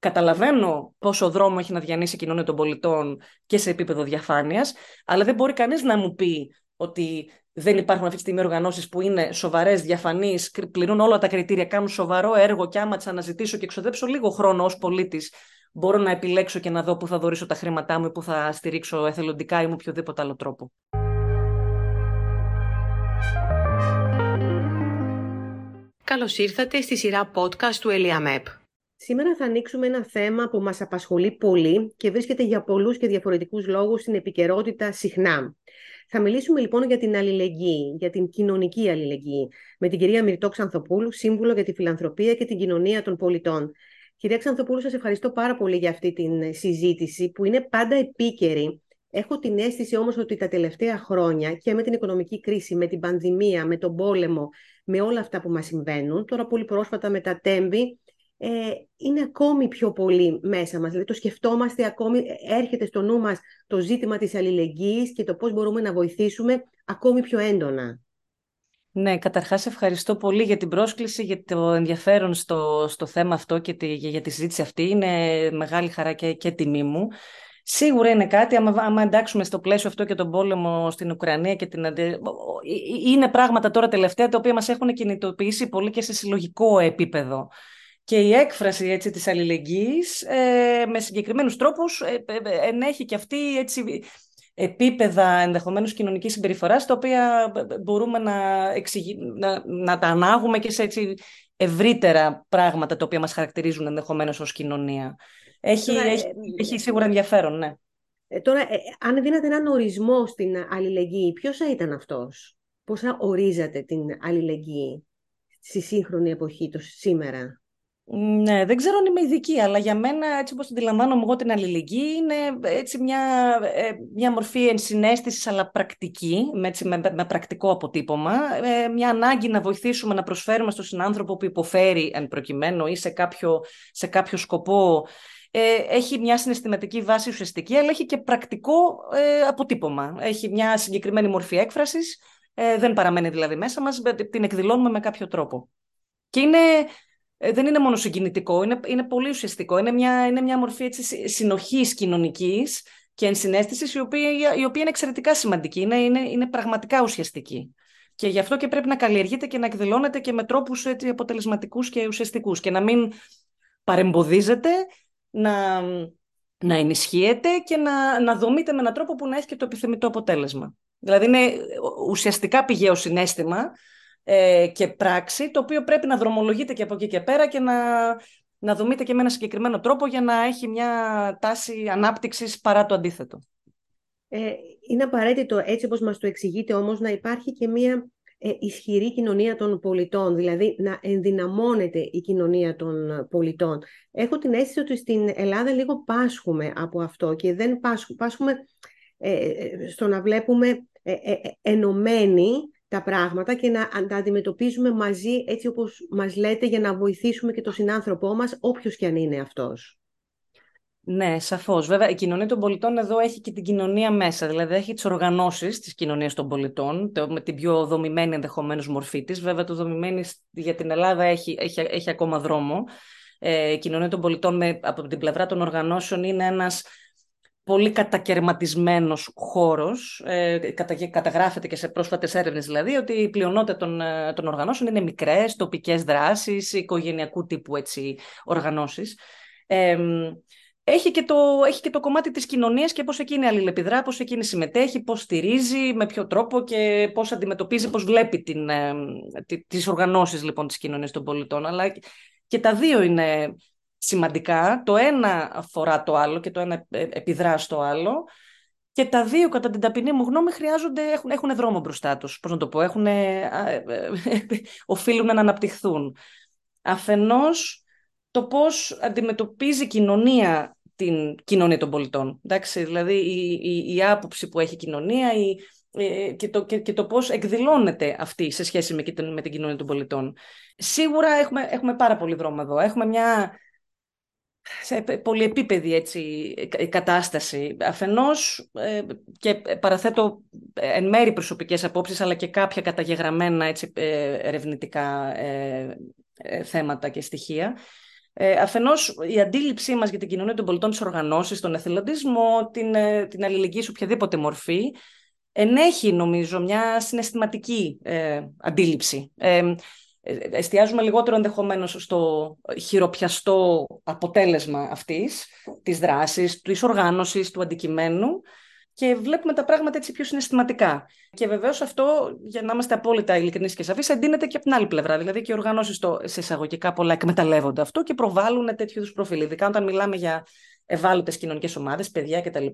Καταλαβαίνω πόσο δρόμο έχει να διανύσει η κοινωνία των πολιτών και σε επίπεδο διαφάνειας, αλλά δεν μπορεί κανείς να μου πει ότι δεν υπάρχουν αυτή τη στιγμή οργανώσεις που είναι σοβαρές, διαφανείς, πληρούν όλα τα κριτήρια, κάνουν σοβαρό έργο και άμα τις αναζητήσω και εξοδέψω λίγο χρόνο ως πολίτης, μπορώ να επιλέξω και να δω πού θα δωρήσω τα χρήματά μου ή πού θα στηρίξω εθελοντικά ή με οποιοδήποτε άλλο τρόπο. Καλώς ήρθατε στη σειρά podcast του ΕΛΙΑΜΕΠ. Σήμερα θα ανοίξουμε ένα θέμα που μας απασχολεί πολύ και βρίσκεται για πολλούς και διαφορετικούς λόγους στην επικαιρότητα συχνά. Θα μιλήσουμε λοιπόν για την αλληλεγγύη, για την κοινωνική αλληλεγγύη, με την κυρία Μυρτώ Ξανθοπούλου, σύμβουλο για τη φιλανθρωπία και την κοινωνία των πολιτών. Κυρία Ξανθοπούλου, σας ευχαριστώ πάρα πολύ για αυτή την συζήτηση που είναι πάντα επίκαιρη. Έχω την αίσθηση όμως ότι τα τελευταία χρόνια και με την οικονομική κρίση, με την πανδημία, με τον πόλεμο, με όλα αυτά που μας συμβαίνουν, τώρα πολύ πρόσφατα με τα τέμπη, είναι ακόμη πιο πολύ μέσα μας. Δηλαδή το σκεφτόμαστε ακόμη, έρχεται στο νου μας το ζήτημα της αλληλεγγύης και το πώς μπορούμε να βοηθήσουμε ακόμη πιο έντονα. Ναι, καταρχάς ευχαριστώ πολύ για την πρόσκληση, για το ενδιαφέρον στο θέμα αυτό και για τη συζήτηση αυτή. Είναι μεγάλη χαρά και τιμή μου. Σίγουρα είναι κάτι, άμα εντάξουμε στο πλαίσιο αυτό και τον πόλεμο στην Ουκρανία και την είναι πράγματα τώρα τελευταία τα οποία μας έχουν κινητοποιήσει πολύ και σε συλλογικό επίπεδο. Και η έκφραση έτσι, της αλληλεγγύης με συγκεκριμένους τρόπους ενέχει και αυτή έτσι, επίπεδα ενδεχομένως κοινωνικής συμπεριφοράς τα οποία μπορούμε να τα ανάγουμε και σε έτσι, ευρύτερα πράγματα τα οποία μας χαρακτηρίζουν ενδεχομένως ως κοινωνία. Έχει σίγουρα ενδιαφέρον, ναι. Τώρα, αν δίνατε έναν ορισμό στην αλληλεγγύη, ποιος θα ήταν αυτός? Πώς θα ορίζατε την αλληλεγγύη στη σύγχρονη εποχή, σήμερα? Ναι, δεν ξέρω αν είμαι ειδική, αλλά για μένα, έτσι όπως αντιλαμβάνομαι εγώ την αλληλεγγύη, είναι έτσι μια μορφή ενσυναίσθησης, αλλά πρακτική, με πρακτικό αποτύπωμα. Μια ανάγκη να βοηθήσουμε, να προσφέρουμε στον συνάνθρωπο που υποφέρει εν προκειμένου ή σε κάποιο σκοπό. Έχει μια συναισθηματική βάση ουσιαστική, αλλά έχει και πρακτικό αποτύπωμα. Έχει μια συγκεκριμένη μορφή έκφρασης, δεν παραμένει δηλαδή μέσα μας, την εκδηλώνουμε με κάποιο τρόπο. Και είναι... δεν είναι μόνο συγκινητικό, είναι πολύ ουσιαστικό. Είναι μια μορφή έτσι, συνοχής κοινωνικής και ενσυναίσθησης, η οποία είναι εξαιρετικά σημαντική, είναι πραγματικά ουσιαστική. Και γι' αυτό και πρέπει να καλλιεργείται και να εκδηλώνεται και με τρόπους έτσι, αποτελεσματικούς και ουσιαστικούς και να μην παρεμποδίζεται, να ενισχύεται και να δομείται με έναν τρόπο που να έχει και το επιθυμητό αποτέλεσμα. Δηλαδή είναι ουσιαστικά πηγαίο συναίσθημα και πράξη, το οποίο πρέπει να δρομολογείται και από εκεί και πέρα και να δομείται και με ένα συγκεκριμένο τρόπο για να έχει μια τάση ανάπτυξης παρά το αντίθετο. Είναι απαραίτητο, έτσι όπως μας το εξηγείτε όμως, να υπάρχει και μια ισχυρή κοινωνία των πολιτών, δηλαδή να ενδυναμώνεται η κοινωνία των πολιτών. Έχω την αίσθηση ότι στην Ελλάδα λίγο πάσχουμε από αυτό και δεν πάσχουμε στο να βλέπουμε ενωμένοι τα πράγματα και να τα αντιμετωπίζουμε μαζί έτσι όπως μας λέτε για να βοηθήσουμε και τον συνάνθρωπό μας, όποιος και αν είναι αυτός. Ναι, σαφώς. Βέβαια, η κοινωνία των πολιτών εδώ έχει και την κοινωνία μέσα. Δηλαδή, έχει τις οργανώσεις της κοινωνίας των πολιτών, με την πιο δομημένη ενδεχομένως μορφή της. Βέβαια, το δομημένη για την Ελλάδα έχει ακόμα δρόμο. Η κοινωνία των πολιτών από την πλευρά των οργανώσεων είναι ένας πολύ κατακερματισμένος χώρος, καταγράφεται και σε πρόσφατες έρευνες δηλαδή, ότι η πλειονότητα των οργανώσεων είναι μικρές, τοπικές δράσεις, οικογενειακού τύπου έτσι, οργανώσεις. Έχει και το κομμάτι της κοινωνίας και πώς εκείνη αλληλεπιδρά, πώς εκείνη συμμετέχει, πώς στηρίζει, με ποιο τρόπο και πώς αντιμετωπίζει, πώς βλέπει τις οργανώσεις λοιπόν, της κοινωνίας των πολιτών. Αλλά και τα δύο είναι... σημαντικά, το ένα αφορά το άλλο και το ένα επιδρά στο άλλο και τα δύο κατά την ταπεινή μου γνώμη έχουν δρόμο μπροστά τους, πώς να το πω, οφείλουν να αναπτυχθούν. Αφενός το πώς αντιμετωπίζει η κοινωνία την κοινωνία των πολιτών, εντάξει, δηλαδή η άποψη που έχει η κοινωνία και το πώς εκδηλώνεται αυτή σε σχέση με την κοινωνία των πολιτών. Σίγουρα έχουμε πάρα πολύ δρόμο εδώ, έχουμε μια... σε πολυεπίπεδη έτσι, κατάσταση. Αφενός και παραθέτω εν μέρη προσωπικές απόψεις αλλά και κάποια καταγεγραμμένα έτσι, ερευνητικά θέματα και στοιχεία. Αφενός, η αντίληψή μας για την κοινωνία των πολιτών, τις οργανώσεις, τον εθελοντισμό, την αλληλεγγύη σε οποιαδήποτε μορφή, ενέχει, νομίζω, μια συναισθηματική αντίληψη. Εστιάζουμε λιγότερο ενδεχομένως στο χειροπιαστό αποτέλεσμα αυτής, της δράσης, της οργάνωσης, του αντικειμένου, και βλέπουμε τα πράγματα έτσι πιο συναισθηματικά. Και βεβαίως αυτό, για να είμαστε απόλυτα ειλικρινείς και σαφείς, εντείνεται και από την άλλη πλευρά. Δηλαδή και οι οργανώσεις σε εισαγωγικά πολλά εκμεταλλεύονται αυτό και προβάλλουν τέτοιου είδους προφίλ. Ειδικά όταν μιλάμε για ευάλωτες κοινωνικές ομάδες, παιδιά κτλ.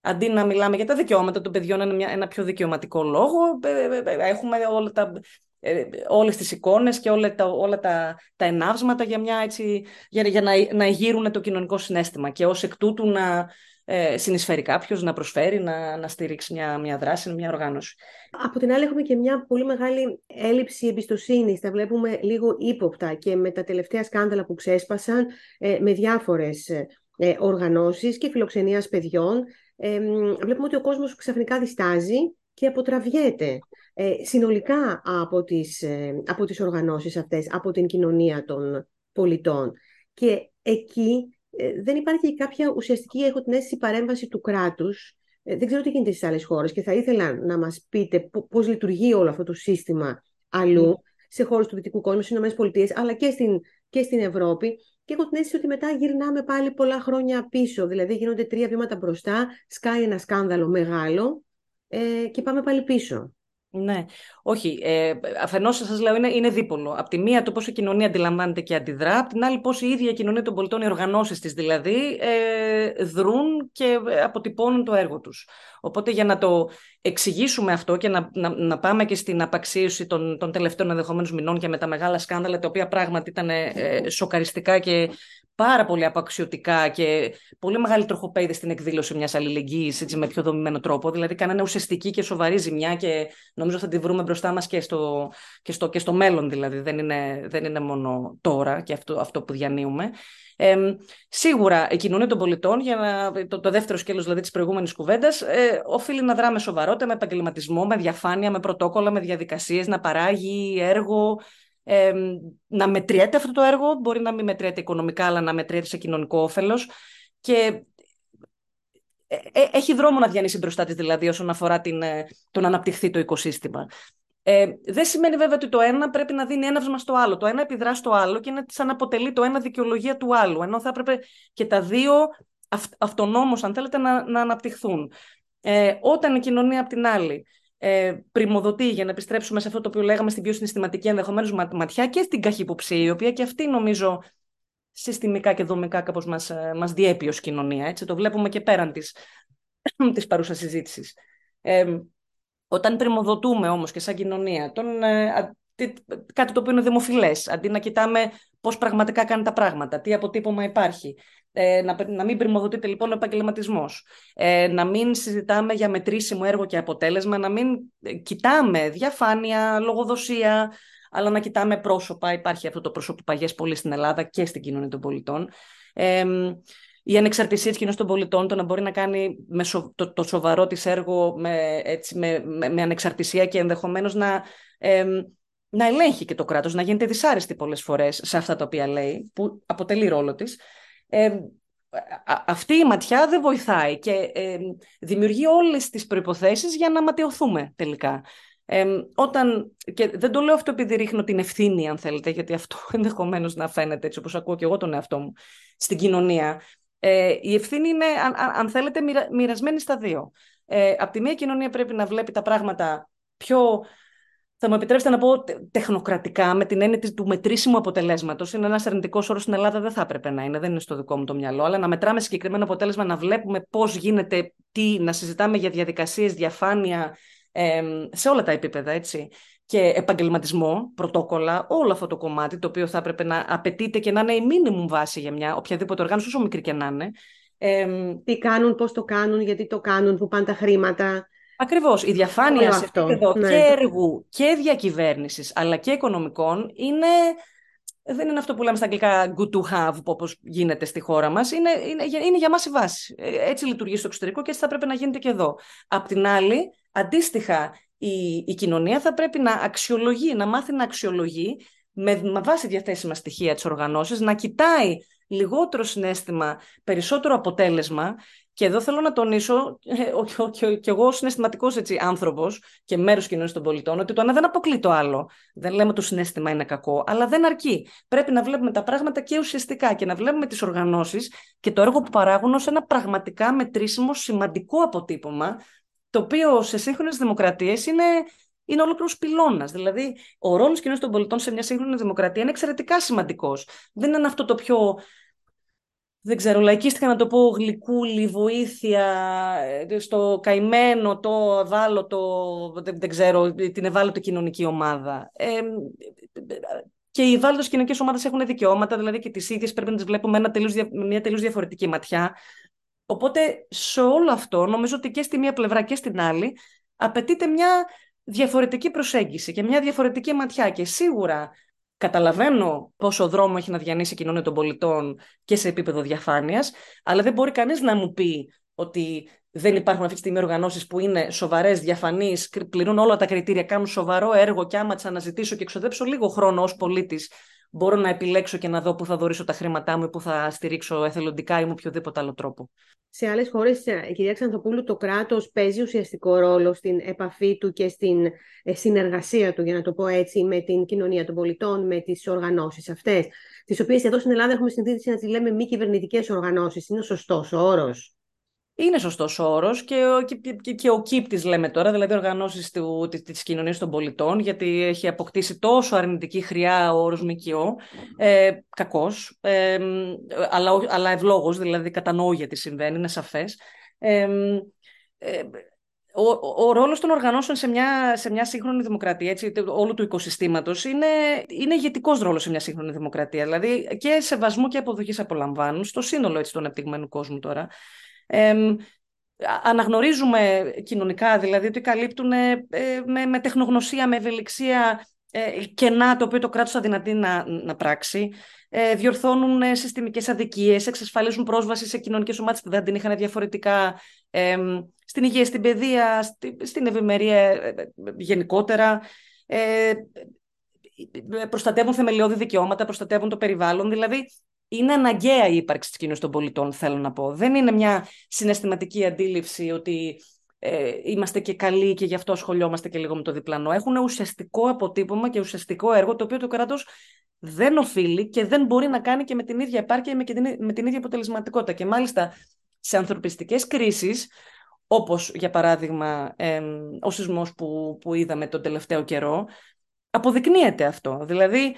Αντί να μιλάμε για τα δικαιώματα των παιδιών, ένα πιο δικαιωματικό λόγο, έχουμε όλες τις εικόνες και όλα τα εναύσματα για, να γύρουν το κοινωνικό συναίσθημα και ως εκ τούτου να συνεισφέρει κάποιος, να προσφέρει, να στηρίξει μια δράση, μια οργάνωση. Από την άλλη έχουμε και μια πολύ μεγάλη έλλειψη εμπιστοσύνης. Τα βλέπουμε λίγο ύποπτα και με τα τελευταία σκάνδαλα που ξέσπασαν με διάφορες οργανώσεις και φιλοξενίας παιδιών. Βλέπουμε ότι ο κόσμος ξαφνικά διστάζει και αποτραβιέται συνολικά από τις οργανώσεις αυτές, από την κοινωνία των πολιτών. Και εκεί δεν υπάρχει κάποια ουσιαστική, έχω την αίσθηση, παρέμβαση του κράτους. Δεν ξέρω τι γίνεται στις άλλες χώρες και θα ήθελα να μας πείτε πώς λειτουργεί όλο αυτό το σύστημα αλλού, σε χώρες του δυτικού κόσμου, στις ΗΠΑ, αλλά και στην Ευρώπη. Και έχω την αίσθηση ότι μετά γυρνάμε πάλι πολλά χρόνια πίσω. Δηλαδή γίνονται 3 βήματα μπροστά, σκάει ένα σκάνδαλο μεγάλο και πάμε πάλι πίσω. Ναι, όχι. Αφενός σας λέω είναι δίπολο. Απ' τη μία το πώς η κοινωνία αντιλαμβάνεται και αντιδρά, απ' την άλλη πώς η ίδια η κοινωνία των πολιτών, οι οργανώσεις της δηλαδή, δρούν και αποτυπώνουν το έργο τους. Οπότε για να το εξηγήσουμε αυτό και να πάμε και στην απαξίωση των τελευταίων ενδεχομένους μηνών και με τα μεγάλα σκάνδαλα, τα οποία πράγματι ήταν σοκαριστικά και πάρα πολύ απαξιωτικά και πολύ μεγάλη τροχοπέδη στην εκδήλωση μιας αλληλεγγύης, έτσι, με πιο δομημένο τρόπο. Δηλαδή, κάνανε ουσιαστική και σοβαρή ζημιά και νομίζω θα τη βρούμε μπροστά μας και στο μέλλον, δηλαδή. Δεν είναι μόνο τώρα και αυτό που διανύουμε. Σίγουρα η κοινωνία των πολιτών, για το δεύτερο σκέλος δηλαδή της προηγούμενης κουβέντας, οφείλει να δρά με σοβαρότητα, με επαγγελματισμό, με διαφάνεια, με πρωτόκολλα, με διαδικασίες, να παράγει έργο. Να μετριέται αυτό το έργο, μπορεί να μην μετριέται οικονομικά, αλλά να μετριέται σε κοινωνικό όφελος, και έχει δρόμο να διανύσει μπροστά της, δηλαδή, όσον αφορά το να αναπτυχθεί το οικοσύστημα. Δεν σημαίνει βέβαια ότι το ένα πρέπει να δίνει έναυσμα στο άλλο, το ένα επιδρά στο άλλο και να σαν αποτελεί το ένα δικαιολογία του άλλου, ενώ θα έπρεπε και τα δύο αυτονόμως, αν θέλετε, να αναπτυχθούν. Όταν η κοινωνία απ' την άλλη πριμοδοτεί, για να επιστρέψουμε σε αυτό το οποίο λέγαμε, στην πιο συναισθηματική ενδεχομένως ματιά και στην καχυποψία, η οποία και αυτή νομίζω συστημικά και δομικά κάπως μας διέπει ως κοινωνία. Έτσι, το βλέπουμε και πέραν της παρούσας συζήτησης. Όταν πριμοδοτούμε όμως και σαν κοινωνία κάτι το οποίο είναι δημοφιλές, αντί να κοιτάμε πώς πραγματικά κάνει τα πράγματα, τι αποτύπωμα υπάρχει, να μην πριμοδοτείται λοιπόν ο επαγγελματισμός, να μην συζητάμε για μετρήσιμο έργο και αποτέλεσμα, να μην κοιτάμε διαφάνεια, λογοδοσία, αλλά να κοιτάμε πρόσωπα. Υπάρχει αυτό το προσωποπαγές πολύ στην Ελλάδα και στην κοινωνία των πολιτών. Η ανεξαρτησία της κοινωνίας των πολιτών, το να μπορεί να κάνει το σοβαρό της έργο με ανεξαρτησία και ενδεχομένως να ελέγχει και το κράτος, να γίνεται δυσάρεστη πολλές φορές σε αυτά τα οποία λέει, που αποτελεί ρόλο της. Αυτή η ματιά δεν βοηθάει και δημιουργεί όλες τις προϋποθέσεις για να ματαιωθούμε τελικά. Και δεν το λέω αυτό επειδή ρίχνω την ευθύνη, αν θέλετε, γιατί αυτό ενδεχομένως να φαίνεται, έτσι όπως ακούω και εγώ τον εαυτό μου, στην κοινωνία. Η ευθύνη είναι, αν θέλετε, μοιρασμένη στα δύο. Απ' τη μία κοινωνία πρέπει να βλέπει τα πράγματα πιο, θα μου επιτρέψετε να πω, τεχνοκρατικά, με την έννοια του μετρήσιμου αποτελέσματος. Είναι ένας αρνητικός όρος στην Ελλάδα, δεν θα έπρεπε να είναι, δεν είναι στο δικό μου το μυαλό, αλλά να μετράμε συγκεκριμένο αποτέλεσμα, να βλέπουμε πώς γίνεται, τι, να συζητάμε για διαδικασίες, διαφάνεια, σε όλα τα επίπεδα, έτσι. Και επαγγελματισμό, πρωτόκολλα, όλο αυτό το κομμάτι, το οποίο θα έπρεπε να απαιτείται και να είναι η μίνιμουμ βάση για μια οποιαδήποτε οργάνωση, όσο μικρή και να είναι. Τι κάνουν, πώς το κάνουν, γιατί το κάνουν, που πάνε τα χρήματα. Ακριβώς. Η διαφάνεια σε επίπεδο και έργου και διακυβέρνησης, αλλά και οικονομικών, δεν είναι αυτό που λέμε στα αγγλικά good to have, όπως γίνεται στη χώρα μας. Είναι για μας η βάση. Έτσι λειτουργεί στο εξωτερικό και έτσι θα πρέπει να γίνεται και εδώ. Απ' την άλλη, αντίστοιχα, η κοινωνία θα πρέπει να μάθει να αξιολογεί με βάση διαθέσιμα στοιχεία της οργανώσης, να κοιτάει λιγότερο συνέστημα, περισσότερο αποτέλεσμα. Και εδώ θέλω να τονίσω, και εγώ ως συναισθηματικός άνθρωπος και μέρος κοινωνίας των πολιτών, ότι το ένα δεν αποκλεί το άλλο. Δεν λέμε το συνέστημα είναι κακό, αλλά δεν αρκεί. Πρέπει να βλέπουμε τα πράγματα και ουσιαστικά και να βλέπουμε τις οργανώσεις και το έργο που παράγουν ως ένα πραγματικά μετρήσιμο, σημαντικό αποτύπωμα, το οποίο σε σύγχρονες δημοκρατίες είναι ολόκληρος πυλώνας. Δηλαδή, ο ρόλος κοινωνίας των πολιτών σε μια σύγχρονη δημοκρατία είναι εξαιρετικά σημαντικός. Δεν είναι αυτό το πιο. Δεν ξέρω, λαϊκίστηκα να το πω, γλυκούλη, βοήθεια, στο καημένο, το ευάλωτο, δεν ξέρω, την ευάλωτο κοινωνική ομάδα. Και οι ευάλωτες κοινωνικές ομάδες έχουν δικαιώματα, δηλαδή και τις ίδιες πρέπει να τις βλέπουμε μια τελείως διαφορετική ματιά. Οπότε σε όλο αυτό, νομίζω ότι και στη μία πλευρά και στην άλλη, απαιτείται μια διαφορετική προσέγγιση και μια διαφορετική ματιά. Και σίγουρα καταλαβαίνω πόσο δρόμο έχει να διανύσει η κοινωνία των πολιτών και σε επίπεδο διαφάνειας, αλλά δεν μπορεί κανείς να μου πει ότι δεν υπάρχουν αυτή τη στιγμή οργανώσεις που είναι σοβαρές, διαφανείς, πληρούν όλα τα κριτήρια, κάνουν σοβαρό έργο και άμα τις αναζητήσω και ξοδέψω λίγο χρόνο ως πολίτης, μπορώ να επιλέξω και να δω πού θα δωρήσω τα χρήματά μου ή πού θα στηρίξω εθελοντικά ή με οποιοδήποτε άλλο τρόπο. Σε άλλες χώρες, κυρία Ξανθοπούλου, το κράτος παίζει ουσιαστικό ρόλο στην επαφή του και στην συνεργασία του, για να το πω έτσι, με την κοινωνία των πολιτών, με τις οργανώσεις αυτές, τις οποίες εδώ στην Ελλάδα έχουμε συνηθίσει να τις λέμε μη κυβερνητικές οργανώσεις. Είναι σωστός ο όρος? Είναι σωστός ο όρος και ο ΚΥΠ λέμε τώρα, δηλαδή οργανώσεις της κοινωνίας των πολιτών, γιατί έχει αποκτήσει τόσο αρνητική χρειά ο όρος ΜΚΟ, κακός, αλλά ευλόγος, δηλαδή κατανοώ γιατί συμβαίνει, είναι σαφές. Ο ρόλος των οργανώσεων σε μια σύγχρονη δημοκρατία, έτσι, όλου του οικοσυστήματος, είναι ηγετικός ρόλος σε μια σύγχρονη δημοκρατία, δηλαδή και σεβασμού και αποδοχής απολαμβάνουν, στο σύνολο έτσι, του αναπτυγμένου κόσμου τώρα. Αναγνωρίζουμε κοινωνικά, δηλαδή ότι καλύπτουν με τεχνογνωσία, με ευελιξία κενά το οποίο το κράτος αδυνατεί να πράξει, διορθώνουν συστημικές αδικίες, εξασφαλίζουν πρόσβαση σε κοινωνικές ομάδες που δεν την είχαν διαφορετικά, στην υγεία, στην παιδεία, στην ευημερία γενικότερα, προστατεύουν θεμελιώδη δικαιώματα, προστατεύουν το περιβάλλον, δηλαδή είναι αναγκαία η ύπαρξη της κοινωνίας των πολιτών, θέλω να πω. Δεν είναι μια συναισθηματική αντίληψη ότι είμαστε και καλοί και γι' αυτό ασχολιόμαστε και λίγο με το διπλανό. Έχουν ουσιαστικό αποτύπωμα και ουσιαστικό έργο, το οποίο το κράτος δεν οφείλει και δεν μπορεί να κάνει και με την ίδια επάρκεια και με την ίδια αποτελεσματικότητα. Και μάλιστα σε ανθρωπιστικές κρίσεις, όπως για παράδειγμα ο σεισμός που είδαμε τον τελευταίο καιρό, αποδεικνύεται αυτό. Δηλαδή,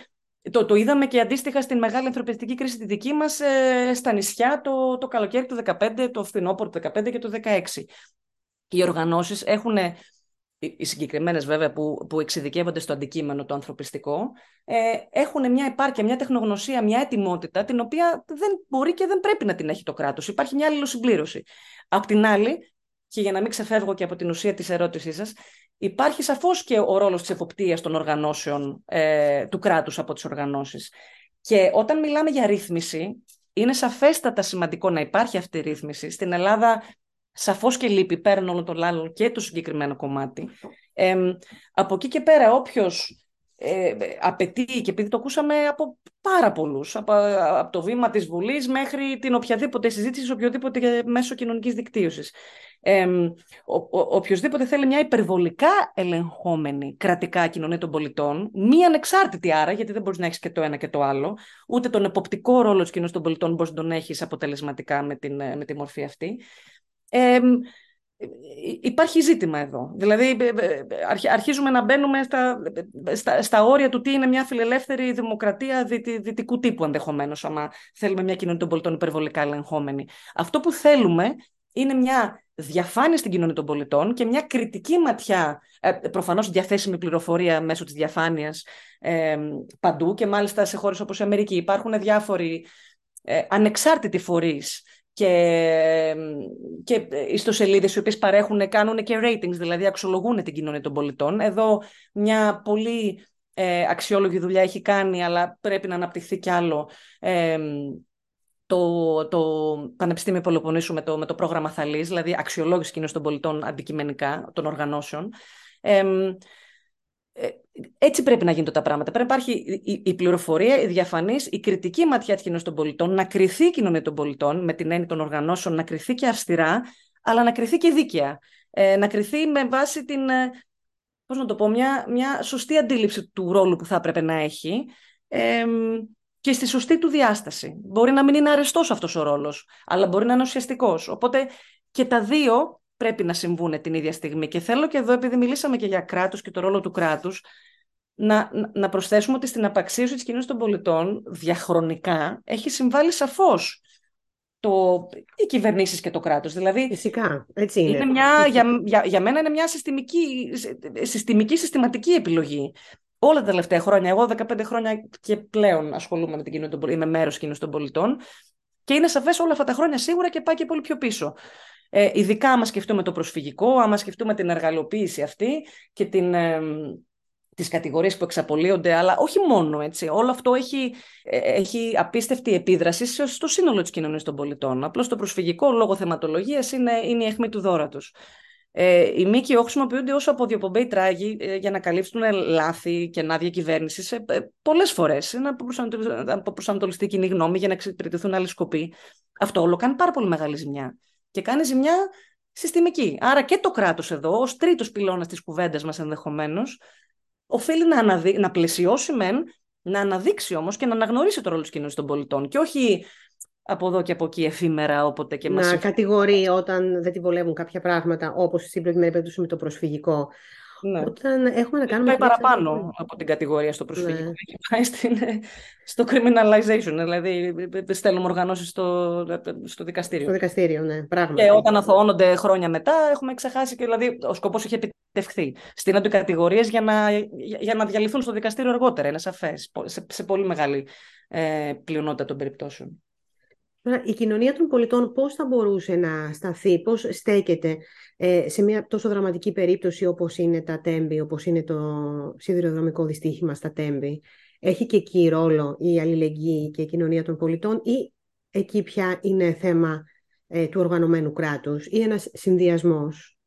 το είδαμε και αντίστοιχα στην μεγάλη ανθρωπιστική κρίση τη δική μας στα νησιά το καλοκαίρι του 2015, το φθινόπωρο του 2015 και το 2016. Οι οργανώσεις έχουν, οι συγκεκριμένες βέβαια που εξειδικεύονται στο αντικείμενο το ανθρωπιστικό, έχουν μια επάρκεια, μια τεχνογνωσία, μια ετοιμότητα την οποία δεν μπορεί και δεν πρέπει να την έχει το κράτος. Υπάρχει μια αλληλοσυμπλήρωση. Απ' την άλλη, και για να μην ξεφεύγω και από την ουσία της ερώτησής σας, υπάρχει σαφώς και ο ρόλος της εποπτείας των οργανώσεων, του κράτους από τις οργανώσεις. Και όταν μιλάμε για ρύθμιση, είναι σαφέστατα σημαντικό να υπάρχει αυτή η ρύθμιση. Στην Ελλάδα σαφώς και λείπει, πέραν όλων των άλλων και το συγκεκριμένο κομμάτι. Από εκεί και πέρα όποιος απαιτεί, και επειδή το ακούσαμε από πάρα πολλούς, από το βήμα της Βουλής μέχρι την οποιαδήποτε συζήτηση, οποιοδήποτε μέσο κοινωνικής δικτύωσης. Οποιοςδήποτε θέλει μια υπερβολικά ελεγχόμενη κρατικά κοινωνία των πολιτών, μη ανεξάρτητη άρα, γιατί δεν μπορείς να έχεις και το ένα και το άλλο, ούτε τον εποπτικό ρόλο της κοινωνίας των πολιτών μπορείς να τον έχεις αποτελεσματικά με τη μορφή αυτή. Υπάρχει ζήτημα εδώ. Δηλαδή, αρχίζουμε να μπαίνουμε στα όρια του τι είναι μια φιλελεύθερη δημοκρατία δυτικού τύπου, ενδεχομένως, άμα θέλουμε μια κοινωνία των πολιτών υπερβολικά ελεγχόμενη. Αυτό που θέλουμε είναι μια διαφάνεια στην κοινωνία των πολιτών και μια κριτική ματιά, προφανώς διαθέσιμη πληροφορία μέσω της διαφάνειας παντού, και μάλιστα σε χώρες όπως η Αμερική υπάρχουν διάφοροι ανεξάρτητοι φορείς και ιστοσελίδες οι οποίες παρέχουν, κάνουν και ratings, δηλαδή αξιολογούν την κοινωνία των πολιτών. Εδώ μια πολύ αξιόλογη δουλειά έχει κάνει, αλλά πρέπει να αναπτυχθεί κι άλλο, το Πανεπιστήμιο Πελοποννήσου με το πρόγραμμα Θαλής, δηλαδή αξιολόγηση κοινωνίας των πολιτών αντικειμενικά των οργανώσεων. Έτσι πρέπει να γίνονται τα πράγματα. Πρέπει να υπάρχει η πληροφορία, η διαφανής, η κριτική ματιά της κοινωνίας των πολιτών, να κριθεί η κοινωνία των πολιτών με την έννοια των οργανώσεων, να κριθεί και αυστηρά, αλλά να κριθεί και δίκαια. Να κριθεί με βάση την, πώς να το πω, μια σωστή αντίληψη του ρόλου που θα έπρεπε να έχει και στη σωστή του διάσταση. Μπορεί να μην είναι αρεστός αυτός ο ρόλος, αλλά μπορεί να είναι ουσιαστικός. Οπότε και τα δύο πρέπει να συμβούν την ίδια στιγμή. Και θέλω και εδώ, επειδή μιλήσαμε και για κράτος και το ρόλο του κράτους, να προσθέσουμε ότι στην απαξίωση της κοινωνίας των πολιτών διαχρονικά έχει συμβάλει σαφώς οι κυβερνήσεις και το κράτος. Δηλαδή, φυσικά, έτσι είναι. Για μένα είναι μια συστηματική επιλογή. Όλα τα τελευταία χρόνια, εγώ 15 χρόνια και πλέον ασχολούμαι με την κοινωνία των πολιτών, είμαι μέρος της κοινωνίας των πολιτών, και είναι σαφές όλα αυτά τα χρόνια σίγουρα και πάει και πολύ πιο πίσω. Ειδικά άμα σκεφτούμε το προσφυγικό, άμα σκεφτούμε την εργαλοποίηση αυτή και τις κατηγορίες που εξαπολύονται, αλλά όχι μόνο έτσι. Όλο αυτό έχει απίστευτη επίδραση στο σύνολο της κοινωνίας των πολιτών. Απλώς το προσφυγικό, λόγω θεματολογίας, είναι η αιχμή του δώρατος. Οι ΜΚΟ χρησιμοποιούνται ως αποδιοπομπαίοι τράγοι για να καλύψουν λάθη και άδεια κυβέρνησης πολλές φορές. Είναι προσανατολιστή κοινή γνώμη για να εξυπηρετηθούν άλλοι σκοποί. Αυτό όλο κάνει πάρα πολύ μεγάλη ζημιά. Και κάνει ζημιά συστημική. Άρα και το κράτος εδώ, ως τρίτος πυλώνας της κουβέντας μας ενδεχομένως, οφείλει να πλαισιώσει μεν, να αναδείξει όμως και να αναγνωρίσει το ρόλο της κοινωνίας των πολιτών. Και όχι από εδώ και από εκεί εφήμερα, όποτε και μας. Να κατηγορεί όταν δεν τη βολεύουν κάποια πράγματα, όπως στην προηγούμενη περίπτωση με το προσφυγικό. Ναι. Όταν έχουμε να κάνουμε. Πάει παραπάνω από την κατηγορία στο προσφυγικό. Ναι. Και πάει στο criminalization, δηλαδή στέλνουμε οργανώσεις στο δικαστήριο. Στο δικαστήριο, ναι, πράγματι. Και όταν αθωώνονται χρόνια μετά, έχουμε ξεχάσει και δηλαδή ο σκοπός είχε επιτευχθεί. Στείνονται κατηγορίες για να διαλυθούν στο δικαστήριο αργότερα. Είναι σαφές σε πολύ μεγάλη πλειονότητα των περιπτώσεων. Η κοινωνία των πολιτών πώς θα μπορούσε να σταθεί, πώς στέκεται σε μια τόσο δραματική περίπτωση όπως είναι τα Τέμπη, όπως είναι το σιδηροδρομικό δυστύχημα στα Τέμπη? Έχει και εκεί ρόλο η αλληλεγγύη και η κοινωνία των πολιτών, ή εκεί πια είναι θέμα του οργανωμένου κράτους ή ένας συνδυασμός?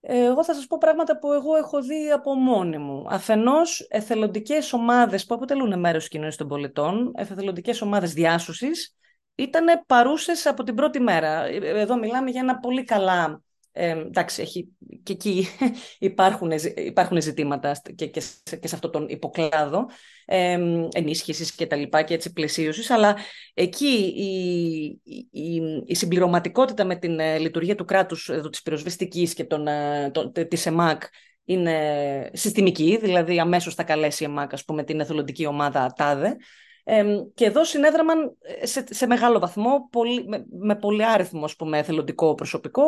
Εγώ θα σας πω πράγματα που εγώ έχω δει από μόνη μου. Αφενός, εθελοντικές ομάδες που αποτελούν μέρος της κοινωνίας των πολιτών, εθελοντικές ομάδες διάσωσης, ήταν παρούσες από την πρώτη μέρα. Εδώ μιλάμε για ένα πολύ καλά... εντάξει, και εκεί υπάρχουν ζητήματα και σε αυτόν τον υποκλάδο ενίσχυσης και τα λοιπά και έτσι πλαισίωσης, αλλά εκεί η συμπληρωματικότητα με την λειτουργία του κράτους, της πυροσβεστικής και της ΕΜΑΚ, είναι συστημική. Δηλαδή αμέσως θα καλέσει η ΕΜΑΚ, ας πούμε, την εθελοντική ομάδα ΤΑΔΕ. Και εδώ συνέδραμαν σε μεγάλο βαθμό, με πολυάριθμο, ας πούμε, εθελοντικό προσωπικό,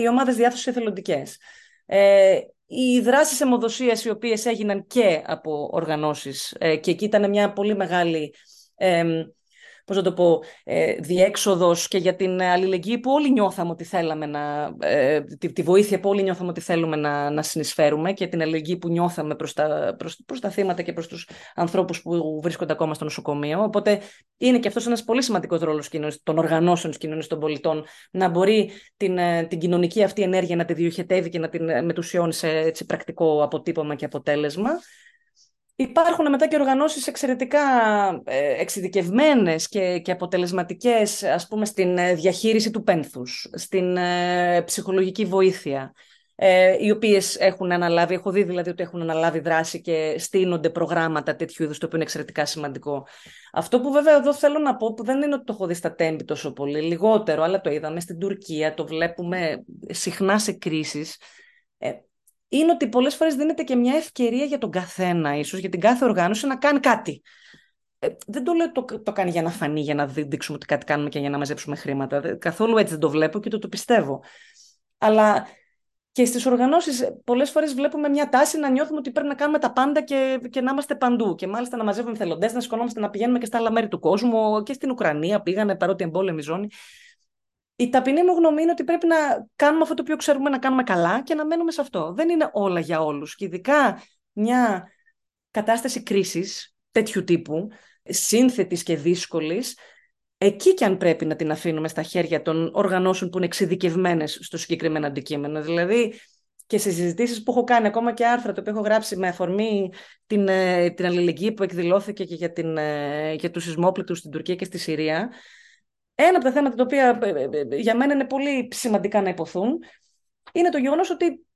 οι ομάδες διάσωσης εθελοντικές. Οι δράσεις αιμοδοσίας, οι οποίες έγιναν και από οργανώσεις, και εκεί ήταν μια πολύ μεγάλη διέξοδος και για την αλληλεγγύη που όλοι νιώθαμε ότι θέλαμε τη βοήθεια που όλοι νιώθαμε ότι θέλουμε να συνεισφέρουμε, και την αλληλεγγύη που νιώθαμε προς τα θύματα και προς τους ανθρώπους που βρίσκονται ακόμα στο νοσοκομείο. Οπότε είναι και αυτός ένας πολύ σημαντικός ρόλος των οργανώσεων της κοινωνίας των πολιτών, να μπορεί την κοινωνική αυτή ενέργεια να τη διοχετεύει και να την μετουσιώνει σε έτσι πρακτικό αποτύπωμα και αποτέλεσμα. Υπάρχουν μετά και οργανώσεις εξαιρετικά εξειδικευμένες και αποτελεσματικές, ας πούμε, στην διαχείριση του πένθους, στην ψυχολογική βοήθεια, οι οποίες έχω δει δηλαδή ότι έχουν αναλάβει δράση και στείνονται προγράμματα τέτοιου είδους, το οποίο είναι εξαιρετικά σημαντικό. Αυτό που βέβαια εδώ θέλω να πω, που δεν είναι ότι το έχω δει στα Τέμπη τόσο πολύ, λιγότερο, αλλά το είδαμε στην Τουρκία, το βλέπουμε συχνά σε κρίσεις, είναι ότι πολλές φορές δίνεται και μια ευκαιρία για τον καθένα, ίσως για την κάθε οργάνωση, να κάνει κάτι. Δεν το λέω το κάνει για να φανεί, για να δείξουμε ότι κάτι κάνουμε και για να μαζέψουμε χρήματα. Καθόλου έτσι δεν το βλέπω και το πιστεύω. Αλλά και στις οργανώσεις πολλές φορές βλέπουμε μια τάση να νιώθουμε ότι πρέπει να κάνουμε τα πάντα και να είμαστε παντού. Και μάλιστα να μαζεύουμε εθελοντές, να σηκωνόμαστε, να πηγαίνουμε και στα άλλα μέρη του κόσμου. Και στην Ουκρανία πήγανε, παρότι εμπόλεμη ζώνη. Η ταπεινή μου γνώμη είναι ότι πρέπει να κάνουμε αυτό το οποίο ξέρουμε να κάνουμε καλά και να μένουμε σε αυτό. Δεν είναι όλα για όλους. Και ειδικά μια κατάσταση κρίσης τέτοιου τύπου, σύνθετης και δύσκολης, εκεί κι αν πρέπει να την αφήνουμε στα χέρια των οργανώσεων που είναι εξειδικευμένες στο συγκεκριμένο αντικείμενο. Δηλαδή, και σε συζητήσεις που έχω κάνει, ακόμα και άρθρα το οποίο έχω γράψει με αφορμή την αλληλεγγύη που εκδηλώθηκε και για τους σεισμόπληκτους στην Τουρκία και στη Συρία. Ένα από τα θέματα τα οποία για μένα είναι πολύ σημαντικά να υποθούν είναι το γεγονός ότι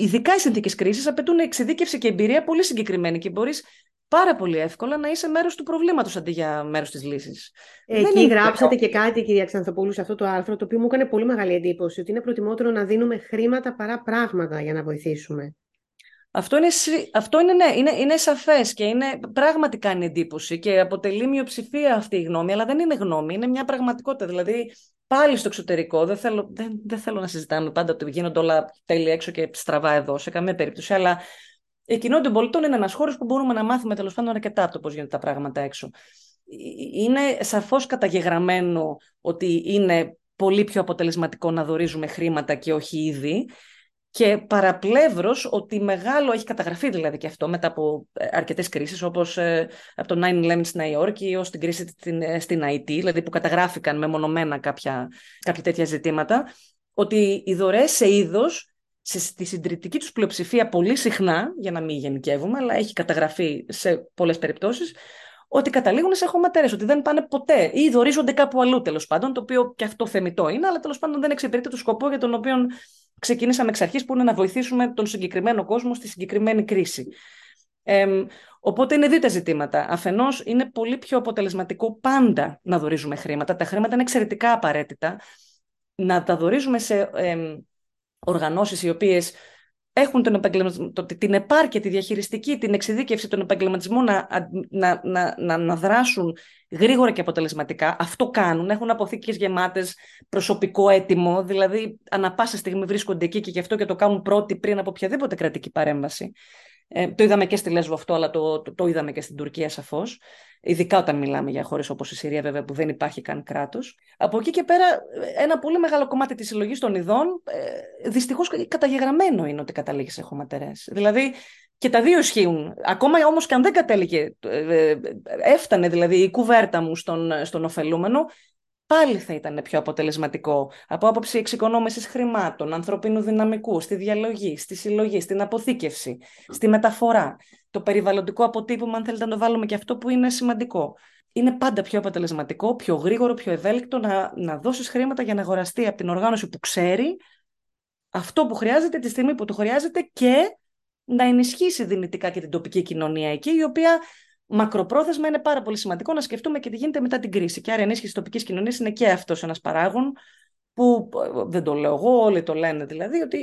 ειδικά οι συνθήκες κρίσης απαιτούν εξειδίκευση και εμπειρία πολύ συγκεκριμένη και μπορείς πάρα πολύ εύκολα να είσαι μέρος του προβλήματος αντί για μέρος της λύσης. Εκεί γράψατε και κάτι, κυρία Ξανθοπούλου, σε αυτό το άρθρο, το οποίο μου έκανε πολύ μεγάλη εντύπωση, ότι είναι προτιμότερο να δίνουμε χρήματα παρά πράγματα για να βοηθήσουμε. Αυτό είναι σαφές και πράγματι κάνει εντύπωση και αποτελεί μειοψηφία αυτή η γνώμη, αλλά δεν είναι γνώμη, είναι μια πραγματικότητα. Δηλαδή, πάλι στο εξωτερικό, δεν θέλω να συζητάμε πάντα ότι γίνονται όλα τέλεια έξω και στραβά εδώ, σε καμία περίπτωση, αλλά η κοινότητα των πολιτών είναι ένας χώρος που μπορούμε να μάθουμε τέλος πάντων αρκετά από το πώς γίνονται τα πράγματα έξω. Είναι σαφώς καταγεγραμμένο ότι είναι πολύ πιο αποτελεσματικό να δωρίζουμε χρήματα και όχι είδη. Και παραπλεύρως ότι μεγάλο έχει καταγραφεί δηλαδή και αυτό μετά από αρκετές κρίσεις, όπως από το 9/11 στη Νέα Υόρκη ως την κρίση στην Αϊτή, δηλαδή που καταγράφηκαν μεμονωμένα κάποια τέτοια ζητήματα, ότι οι δωρεές σε είδος, στη συντηρητική τους πλειοψηφία πολύ συχνά, για να μην γενικεύουμε, αλλά έχει καταγραφεί σε πολλές περιπτώσεις, ότι καταλήγουν σε χωματερές, ότι δεν πάνε ποτέ ή δωρίζονται κάπου αλλού τέλος πάντων, το οποίο και αυτό θεμιτό είναι, αλλά τέλος πάντων δεν εξυπηρετεί το σκοπό για τον οποίο ξεκινήσαμε εξ αρχής, που είναι να βοηθήσουμε τον συγκεκριμένο κόσμο στη συγκεκριμένη κρίση. Οπότε είναι δύο τα ζητήματα. Αφενός, είναι πολύ πιο αποτελεσματικό πάντα να δωρίζουμε χρήματα. Τα χρήματα είναι εξαιρετικά απαραίτητα. Να τα δωρίζουμε σε οργανώσεις οι οποίες έχουν την επάρκεια, τη διαχειριστική, την εξειδίκευση, τον επαγγελματισμό να δράσουν γρήγορα και αποτελεσματικά. Αυτό κάνουν, έχουν αποθήκες γεμάτες, προσωπικό έτοιμο, δηλαδή ανά πάσα στιγμή βρίσκονται εκεί και γι' αυτό και το κάνουν πρώτοι πριν από οποιαδήποτε κρατική παρέμβαση. Το είδαμε και στη Λέσβο αυτό, αλλά το είδαμε και στην Τουρκία σαφώς. Ειδικά όταν μιλάμε για χώρες όπως η Συρία, βέβαια, που δεν υπάρχει καν κράτος. Από εκεί και πέρα, ένα πολύ μεγάλο κομμάτι της συλλογής των ειδών, δυστυχώς καταγεγραμμένο είναι ότι καταλήγει σε χωματερές. Δηλαδή, και τα δύο ισχύουν. Ακόμα όμως και αν δεν κατέληγε, έφτανε δηλαδή η κουβέρτα μου στον ωφελούμενο, πάλι θα ήταν πιο αποτελεσματικό από άποψη εξοικονόμησης χρημάτων, ανθρωπίνου δυναμικού, στη διαλογή, στη συλλογή, στην αποθήκευση, στη μεταφορά, το περιβαλλοντικό αποτύπωμα, αν θέλετε να το βάλουμε και αυτό που είναι σημαντικό. Είναι πάντα πιο αποτελεσματικό, πιο γρήγορο, πιο ευέλικτο να δώσεις χρήματα για να αγοραστεί από την οργάνωση που ξέρει αυτό που χρειάζεται τη στιγμή που το χρειάζεται και να ενισχύσει δυνητικά και την τοπική κοινωνία εκεί, η οποία μακροπρόθεσμα είναι πάρα πολύ σημαντικό να σκεφτούμε και τι γίνεται μετά την κρίση. Και άρα η ενίσχυση της τοπικής κοινωνίας είναι και αυτός ένας παράγων που δεν το λέω εγώ, όλοι το λένε δηλαδή, ότι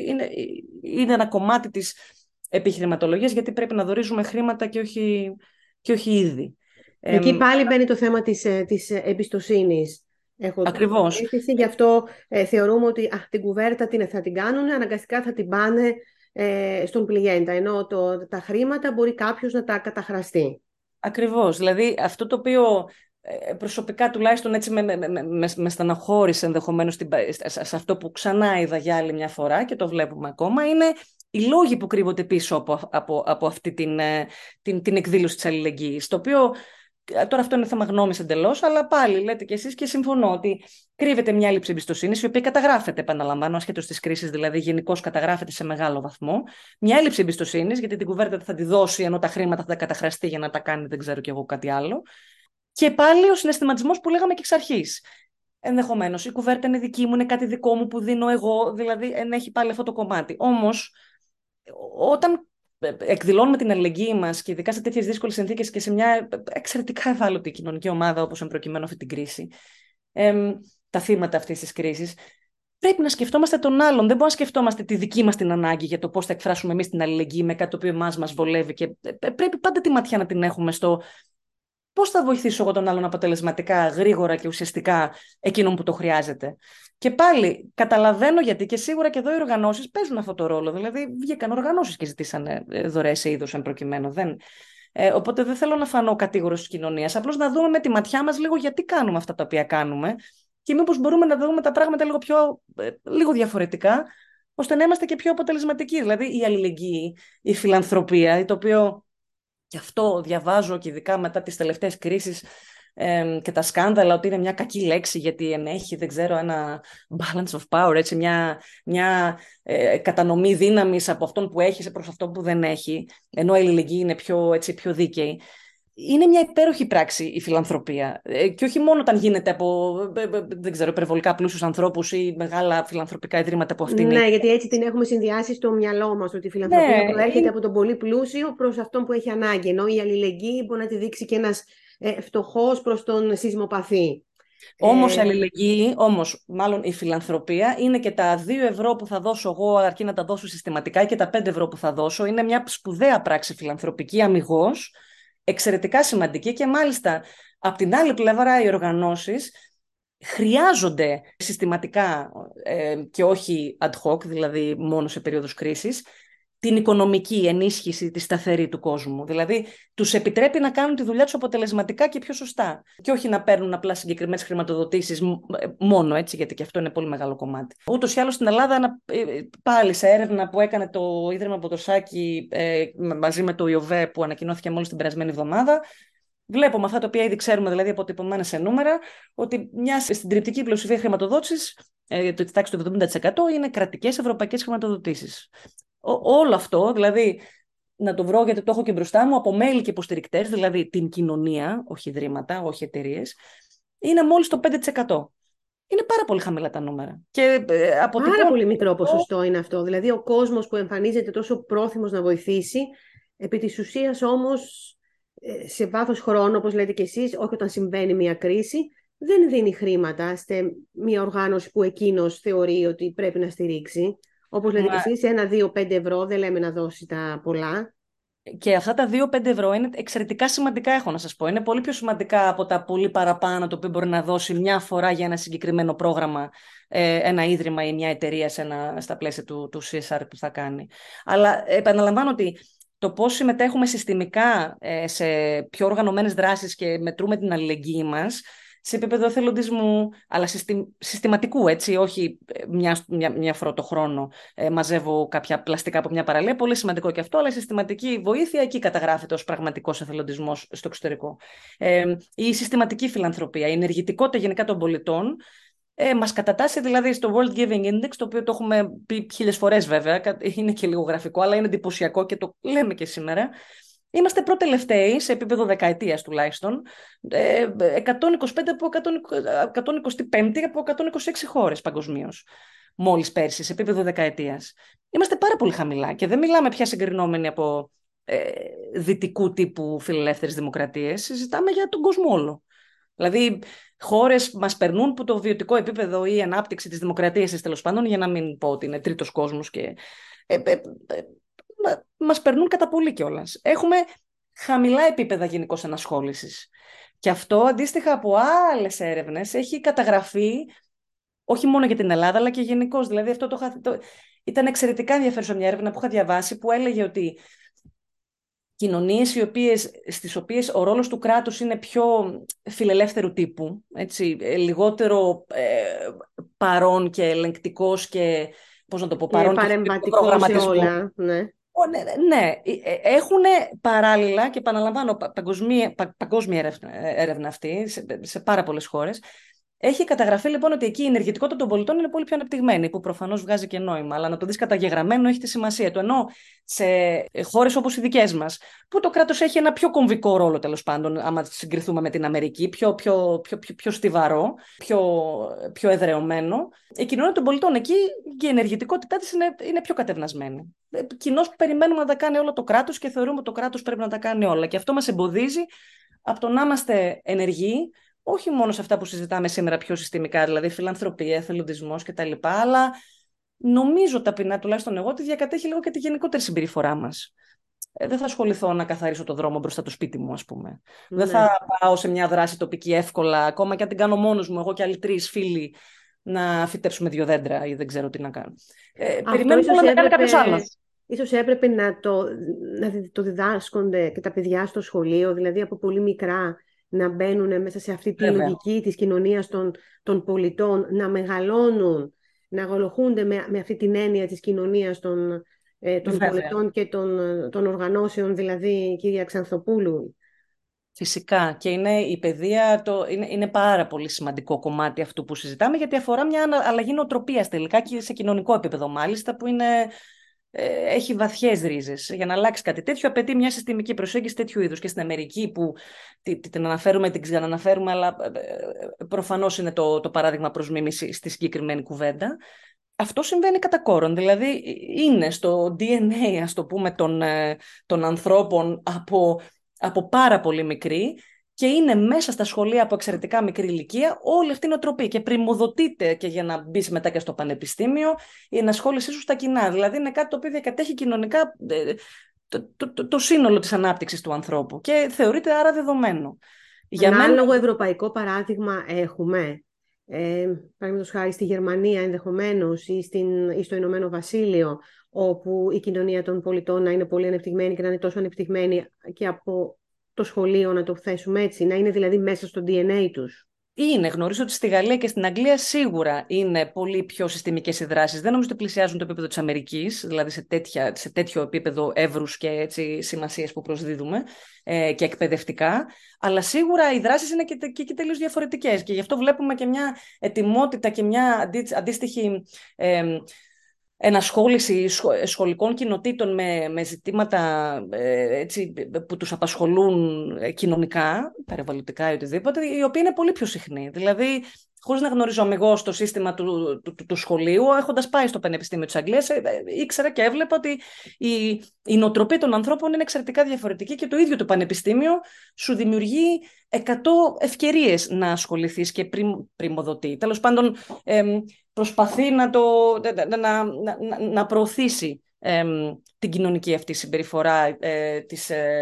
είναι ένα κομμάτι της επιχειρηματολογίας γιατί πρέπει να δωρίζουμε χρήματα και όχι είδη. Εκεί πάλι μπαίνει το θέμα της εμπιστοσύνης. Ακριβώς. Γι' αυτό θεωρούμε ότι την κουβέρτα θα την κάνουν, αναγκαστικά θα την πάνε στον πληγέντα, ενώ τα χρήματα μπορεί κάποιος να τα καταχραστεί. Ακριβώς. Δηλαδή αυτό το οποίο προσωπικά τουλάχιστον έτσι με στεναχώρησε ενδεχομένως σε αυτό που ξανά είδα για άλλη μια φορά και το βλέπουμε ακόμα, είναι οι λόγοι που κρύβονται πίσω από αυτή την εκδήλωση της αλληλεγγύης. Το οποίο, τώρα αυτό είναι θέμα γνώμης εντελώς, αλλά πάλι λέτε κι εσείς και συμφωνώ ότι κρύβεται μια έλλειψη εμπιστοσύνης, η οποία καταγράφεται, επαναλαμβάνω, ασχέτως της κρίσης, δηλαδή γενικώς καταγράφεται σε μεγάλο βαθμό. Μια έλλειψη εμπιστοσύνης, γιατί την κουβέρτα θα τη δώσει, ενώ τα χρήματα θα τα καταχραστεί για να τα κάνει, δεν ξέρω κι εγώ κάτι άλλο. Και πάλι ο συναισθηματισμός που λέγαμε και εξ αρχής. Ενδεχομένως η κουβέρτα είναι δική μου, είναι κάτι δικό μου που δίνω εγώ, δηλαδή ενέχει πάλι αυτό το κομμάτι. Όμως, όταν εκδηλώνουμε την αλληλεγγύη μας και ειδικά σε τέτοιες δύσκολες συνθήκες και σε μια εξαιρετικά ευάλωτη κοινωνική ομάδα όπως εν προκειμένου αυτή την κρίση, τα θύματα αυτής της κρίσης, πρέπει να σκεφτόμαστε τον άλλον. Δεν μπορούμε να σκεφτόμαστε τη δική μας την ανάγκη για το πώς θα εκφράσουμε εμείς την αλληλεγγύη με κάτι το οποίο εμάς μας βολεύει. Και πρέπει πάντα τη ματιά να την έχουμε στο πώς θα βοηθήσω εγώ τον άλλον αποτελεσματικά, γρήγορα και ουσιαστικά εκείνον που το χρειάζεται. Και πάλι καταλαβαίνω γιατί και σίγουρα και εδώ οι οργανώσεις παίζουν αυτό το ρόλο. Δηλαδή βγήκαν οργανώσεις και ζητήσαν δωρεές σε είδος εν προκειμένου. Οπότε δεν θέλω να φανώ κατήγορος της κοινωνίας. Απλώς να δούμε με τη ματιά μας λίγο γιατί κάνουμε αυτά τα οποία κάνουμε και μήπως μπορούμε να δούμε τα πράγματα λίγο διαφορετικά, ώστε να είμαστε και πιο αποτελεσματικοί. Δηλαδή η αλληλεγγύη, η φιλανθρωπία, το οποίο. Γι' αυτό διαβάζω και ειδικά μετά τις τελευταίες κρίσεις και τα σκάνδαλα ότι είναι μια κακή λέξη γιατί ενέχει, δεν ξέρω, ένα balance of power, έτσι, μια κατανομή δύναμης από αυτόν που έχει προς αυτόν που δεν έχει, ενώ η αλληλεγγύη είναι πιο δίκαιη. Είναι μια υπέροχη πράξη η φιλανθρωπία. Και όχι μόνο όταν γίνεται από, δεν ξέρω, υπερβολικά πλούσιους ανθρώπους ή μεγάλα φιλανθρωπικά ιδρύματα που αυτήν. Ναι, γιατί έτσι την έχουμε συνδυάσει στο μυαλό μας, ότι η φιλανθρωπία προέρχεται από τον πολύ πλούσιο προς αυτόν που έχει ανάγκη. Ενώ η αλληλεγγύη μπορεί να τη δείξει και ένας φτωχός προς τον σεισμοπαθή. Όμως η αλληλεγγύη, μάλλον η φιλανθρωπία, είναι και τα 2 ευρώ που θα δώσω εγώ, αρκεί να τα δώσω συστηματικά, και τα 5 ευρώ που θα δώσω. Είναι μια σπουδαία πράξη φιλανθρωπική, αμιγώς. Εξαιρετικά σημαντική, και μάλιστα από την άλλη πλευρά οι οργανώσεις χρειάζονται συστηματικά και όχι ad hoc, δηλαδή μόνο σε περίοδους κρίσης, την οικονομική ενίσχυση τη σταθερή του κόσμου. Δηλαδή τους επιτρέπει να κάνουν τη δουλειά τους αποτελεσματικά και πιο σωστά και όχι να παίρνουν απλά συγκεκριμένες χρηματοδοτήσεις μόνο, έτσι, γιατί και αυτό είναι πολύ μεγάλο κομμάτι. Ούτως ή άλλως στην Ελλάδα, πάλι σε έρευνα που έκανε το Ίδρυμα Ποτοσάκη μαζί με το ΙΟΒΕ, που ανακοινώθηκε μόλις την περασμένη εβδομάδα, βλέπουμε αυτά τα οποία ήδη ξέρουμε, δηλαδή αποτυπωμένα σε νούμερα, ότι μια συντριπτική πλειοψηφία χρηματοδότησης, το τάξη του 70%, είναι κρατικές ευρωπαϊκές χρηματοδοτήσεις. Όλο αυτό, δηλαδή, να το βρω γιατί το έχω και μπροστά μου, από μέλη και υποστηρικτές, δηλαδή την κοινωνία, όχι ιδρύματα, όχι εταιρείες, είναι μόλις το 5%. Είναι πάρα πολύ χαμηλά τα νούμερα. Και πάρα πολύ μικρό ποσοστό είναι αυτό. Δηλαδή, ο κόσμος που εμφανίζεται τόσο πρόθυμος να βοηθήσει, επί της ουσίας όμως, σε βάθος χρόνου, όπως λέτε κι εσείς, όχι όταν συμβαίνει μια κρίση, δεν δίνει χρήματα σε μια οργάνωση που εκείνος θεωρεί ότι πρέπει να στηρίξει. Όπως λέτε κι εσείς, 1, 2, 5 ευρώ, δεν λέμε να δώσει τα πολλά. Και αυτά τα 2-5 ευρώ είναι εξαιρετικά σημαντικά, έχω να σας πω. Είναι πολύ πιο σημαντικά από τα πολύ παραπάνω, το οποίο μπορεί να δώσει μια φορά για ένα συγκεκριμένο πρόγραμμα, ένα ίδρυμα ή μια εταιρεία στα πλαίσια του CSR που θα κάνει. Αλλά επαναλαμβάνω ότι το πώς συμμετέχουμε συστημικά σε πιο οργανωμένες δράσεις και μετρούμε την αλληλεγγύη μας σε επίπεδο εθελοντισμού, αλλά συστηματικού, έτσι, όχι μια φορά το χρόνο μαζεύω κάποια πλαστικά από μια παραλία, πολύ σημαντικό και αυτό, αλλά η συστηματική βοήθεια εκεί καταγράφεται ως πραγματικός εθελοντισμός στο εξωτερικό. Η συστηματική φιλανθρωπία, η ενεργητικότητα γενικά των πολιτών, μας κατατάσσει δηλαδή στο World Giving Index, το οποίο το έχουμε πει 1000 φορές βέβαια, είναι και λίγο γραφικό, αλλά είναι εντυπωσιακό και το λέμε και σήμερα. Είμαστε προτελευταίοι, σε επίπεδο δεκαετίας τουλάχιστον, 125 από 126 χώρες παγκοσμίως, μόλις πέρσι, σε επίπεδο δεκαετίας. Είμαστε πάρα πολύ χαμηλά και δεν μιλάμε πια συγκρινόμενοι από δυτικού τύπου φιλελεύθερες δημοκρατίες, συζητάμε για τον κόσμο όλο. Δηλαδή, χώρες μας περνούν που το βιωτικό επίπεδο ή η ανάπτυξη της δημοκρατίας, τέλος πάντων, για να μην πω ότι είναι τρίτος κόσμος, και μας περνούν κατά πολύ κιόλας. Έχουμε χαμηλά επίπεδα γενικώς ενασχόλησης. Και αυτό, αντίστοιχα από άλλες έρευνες, έχει καταγραφεί όχι μόνο για την Ελλάδα, αλλά και γενικώς. Δηλαδή, αυτό ήταν εξαιρετικά ενδιαφέρουσα μια έρευνα που είχα διαβάσει, που έλεγε ότι κοινωνίες στις οποίες ο ρόλος του κράτους είναι πιο φιλελεύθερου τύπου, έτσι, λιγότερο παρόν και ελεγκτικός και, πώς να το πω, παρόν και προγραμματισμός. Ναι, έχουν παράλληλα, και επαναλαμβάνω, παγκόσμια έρευνα αυτή σε πάρα πολλές χώρες. Έχει καταγραφεί λοιπόν ότι εκεί η ενεργητικότητα των πολιτών είναι πολύ πιο αναπτυγμένη, που προφανώς βγάζει και νόημα, αλλά να το δεις καταγεγραμμένο έχει τη σημασία του. Ενώ σε χώρες όπως οι δικές μας, που το κράτος έχει ένα πιο κομβικό ρόλο, τέλος πάντων, άμα συγκριθούμε με την Αμερική, πιο στιβαρό, πιο εδρεωμένο, η κοινωνία των πολιτών εκεί και η ενεργητικότητά της είναι πιο κατευνασμένη. Κοινώς περιμένουμε να τα κάνει όλα το κράτος και θεωρούμε ότι το κράτος πρέπει να τα κάνει όλα. Και αυτό μας εμποδίζει από το να είμαστε ενεργοί. Όχι μόνο σε αυτά που συζητάμε σήμερα πιο συστημικά, δηλαδή φιλανθρωπία, εθελοντισμός κτλ., αλλά νομίζω ταπεινά, τουλάχιστον εγώ, ότι διακατέχει λίγο και τη γενικότερη συμπεριφορά μας. Δεν θα ασχοληθώ να καθαρίσω το δρόμο μπροστά το σπίτι μου, ας πούμε. Ναι. Δεν θα πάω σε μια δράση τοπική εύκολα, ακόμα και αν την κάνω μόνος μου, εγώ και άλλοι 3 φίλοι, να φυτέψουμε 2 δέντρα ή δεν ξέρω τι να κάνω. Περιμένουμε όλα να κάνει κάποιος άλλος. Ίσως έπρεπε να το διδάσκονται και τα παιδιά στο σχολείο, δηλαδή από πολύ μικρά, να μπαίνουν μέσα σε αυτή τη λογική της κοινωνίας των πολιτών, να μεγαλώνουν, να αγολοχούνται με αυτή την έννοια της κοινωνίας των πολιτών και των οργανώσεων, δηλαδή, κυρία Ξανθοπούλου. Φυσικά, και είναι η παιδεία, είναι πάρα πολύ σημαντικό κομμάτι αυτού που συζητάμε, γιατί αφορά μια αλλαγή νοοτροπίας τελικά και σε κοινωνικό επίπεδο μάλιστα, που είναι, έχει βαθιές ρίζες. Για να αλλάξει κάτι τέτοιο απαιτεί μια συστημική προσέγγιση τέτοιου είδους. Και στην Αμερική που την αναφέρουμε, την ξαναναφέρουμε, αλλά προφανώς είναι το παράδειγμα προς μίμηση στη συγκεκριμένη κουβέντα. Αυτό συμβαίνει κατά κόρον, δηλαδή είναι στο DNA, ας το πούμε, των ανθρώπων από πάρα πολύ μικρή, και είναι μέσα στα σχολεία από εξαιρετικά μικρή ηλικία όλη αυτή η νοοτροπία. Και πρημοδοτείται, και για να μπει μετά και στο πανεπιστήμιο, η ενασχόλησή σου στα κοινά. Δηλαδή είναι κάτι το οποίο διακατέχει κοινωνικά το σύνολο της ανάπτυξης του ανθρώπου και θεωρείται άρα δεδομένο. Ανάλογο ευρωπαϊκό παράδειγμα έχουμε, παραδείγματος χάρη στη Γερμανία ενδεχομένως ή στο Ηνωμένο Βασίλειο, όπου η κοινωνία των πολιτών να είναι πολύ ανεπτυγμένη και να είναι τόσο ανεπτυγμένη και από το σχολείο, να το θέσουμε έτσι, να είναι δηλαδή μέσα στο DNA τους. Είναι, γνωρίζω ότι στη Γαλλία και στην Αγγλία σίγουρα είναι πολύ πιο συστημικές οι δράσεις. Δεν νομίζω ότι πλησιάζουν το επίπεδο της Αμερικής, δηλαδή σε τέτοιο επίπεδο εύρους και σημασίας που προσδίδουμε και εκπαιδευτικά. Αλλά σίγουρα οι δράσεις είναι και τελείως διαφορετικές. Και γι' αυτό βλέπουμε και μια ετοιμότητα και μια αντίστοιχη ενασχόληση σχολικών κοινοτήτων με ζητήματα που τους απασχολούν κοινωνικά, περιβαλλοντικά ή οτιδήποτε, η οποία είναι πολύ πιο συχνή. Δηλαδή, χωρίς να γνωρίζω αμυγός το σύστημα του σχολείου, έχοντας πάει στο Πανεπιστήμιο της Αγγλίας, ήξερα και έβλεπα ότι η νοοτροπία των ανθρώπων είναι εξαιρετικά διαφορετική, και το ίδιο το Πανεπιστήμιο σου δημιουργεί 100 ευκαιρίες να ασχοληθείς και πρημοδοτεί. Τέλος πάντων, προσπαθεί να προωθήσει την κοινωνική αυτή συμπεριφορά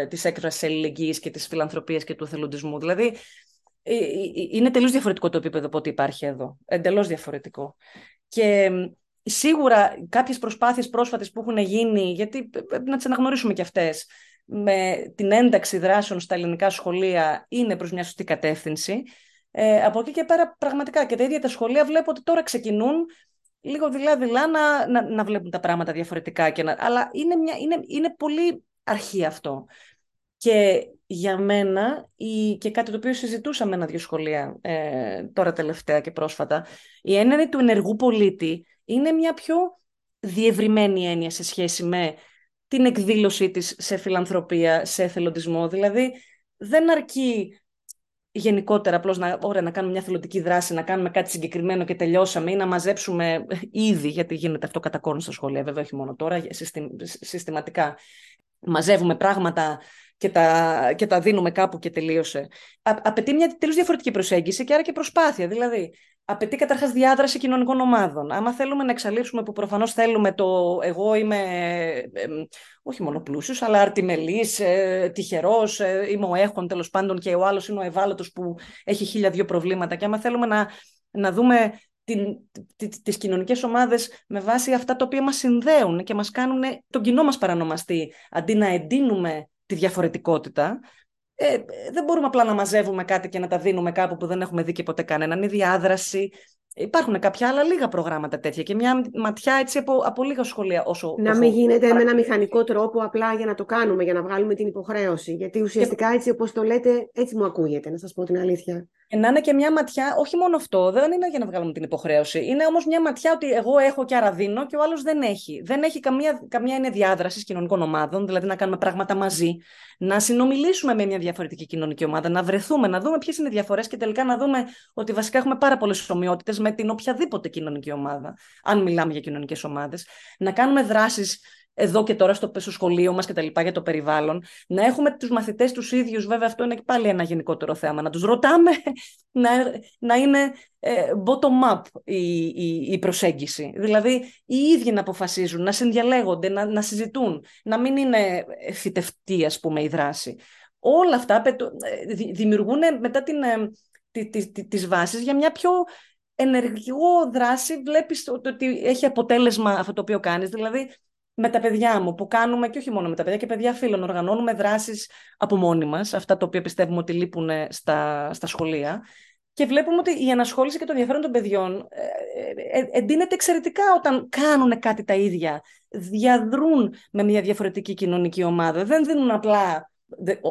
της έκφρασης ελληνικής και της φιλανθρωπίας και του εθελοντισμού. Δηλαδή, είναι τελείως διαφορετικό το επίπεδο από ό,τι υπάρχει εδώ. Εντελώς διαφορετικό. Και σίγουρα κάποιες προσπάθειες πρόσφατες που έχουν γίνει, γιατί πρέπει να τις αναγνωρίσουμε και αυτές, με την ένταξη δράσεων στα ελληνικά σχολεία, είναι προς μια σωστή κατεύθυνση. Από εκεί και πέρα, πραγματικά και τα ίδια τα σχολεία βλέπω ότι τώρα ξεκινούν λίγο δειλά-δειλά να βλέπουν τα πράγματα διαφορετικά. Αλλά είναι πολύ αρχή αυτό. Και για μένα, και κάτι το οποίο συζητούσαμε ένα-δύο σχολεία τώρα τελευταία και πρόσφατα, η έννοια του ενεργού πολίτη είναι μια πιο διευρυμένη έννοια σε σχέση με την εκδήλωσή της σε φιλανθρωπία, σε εθελοντισμό. Δηλαδή, δεν αρκεί γενικότερα απλώς να κάνουμε μια θελοντική δράση, να κάνουμε κάτι συγκεκριμένο και τελειώσαμε, ή να μαζέψουμε ήδη, γιατί γίνεται αυτό κατά κόρον στα σχολεία, βέβαια, όχι μόνο τώρα, συστηματικά. Μαζεύουμε πράγματα και τα δίνουμε κάπου και τελείωσε. Απαιτεί μια τελείως διαφορετική προσέγγιση και άρα και προσπάθεια. Δηλαδή, απαιτεί καταρχάς διάδραση κοινωνικών ομάδων. Άμα θέλουμε να εξαλείψουμε, που προφανώς θέλουμε, το εγώ είμαι όχι μόνο πλούσιος, αλλά αρτιμελής, τυχερός, είμαι ο έχων τέλος πάντων, και ο άλλος είναι ο ευάλωτος που έχει 1002 προβλήματα. Και άμα θέλουμε να δούμε τις κοινωνικές ομάδες με βάση αυτά τα οποία μας συνδέουν και μας κάνουν τον κοινό μας παρανομαστή, αντί να εντείνουμε τη διαφορετικότητα, δεν μπορούμε απλά να μαζεύουμε κάτι και να τα δίνουμε κάπου που δεν έχουμε δει και ποτέ κανέναν. Η διάδραση, υπάρχουν κάποια άλλα λίγα προγράμματα τέτοια, και μια ματιά έτσι από λίγα σχολεία. Να μην γίνεται με ένα μηχανικό τρόπο απλά για να το κάνουμε, για να βγάλουμε την υποχρέωση. Γιατί ουσιαστικά έτσι όπως το λέτε, έτσι μου ακούγεται, να σας πω την αλήθεια. Να είναι και μια ματιά, όχι μόνο αυτό, δεν είναι για να βγάλουμε την υποχρέωση. Είναι όμως μια ματιά ότι εγώ έχω και άρα δίνω και ο άλλος δεν έχει. Δεν έχει καμία έννοια διάδρασης κοινωνικών ομάδων, δηλαδή να κάνουμε πράγματα μαζί, να συνομιλήσουμε με μια διαφορετική κοινωνική ομάδα, να βρεθούμε, να δούμε ποιες είναι οι διαφορές και τελικά να δούμε ότι βασικά έχουμε πάρα πολλές ομοιότητες με την οποιαδήποτε κοινωνική ομάδα, αν μιλάμε για κοινωνικές ομάδες, να κάνουμε δράσεις εδώ και τώρα στο σχολείο μας και τα λοιπά για το περιβάλλον, να έχουμε τους μαθητές τους ίδιους, βέβαια αυτό είναι και πάλι ένα γενικότερο θέμα, να τους ρωτάμε, να είναι bottom-up η προσέγγιση. Δηλαδή οι ίδιοι να αποφασίζουν, να συνδιαλέγονται, να συζητούν, να μην είναι φυτευτή, ας πούμε, η δράση. Όλα αυτά δημιουργούν μετά τις βάσεις για μια πιο ενεργό δράση. Βλέπεις ότι έχει αποτέλεσμα αυτό το οποίο κάνεις, δηλαδή με τα παιδιά μου που κάνουμε, και όχι μόνο με τα παιδιά, και παιδιά φίλων, οργανώνουμε δράσεις από μόνοι μας, αυτά τα οποία πιστεύουμε ότι λείπουν στα σχολεία, και βλέπουμε ότι η ενασχόληση και το ενδιαφέρον των παιδιών εντείνεται εξαιρετικά όταν κάνουν κάτι τα ίδια, διαδρούν με μια διαφορετική κοινωνική ομάδα, δεν δίνουν απλά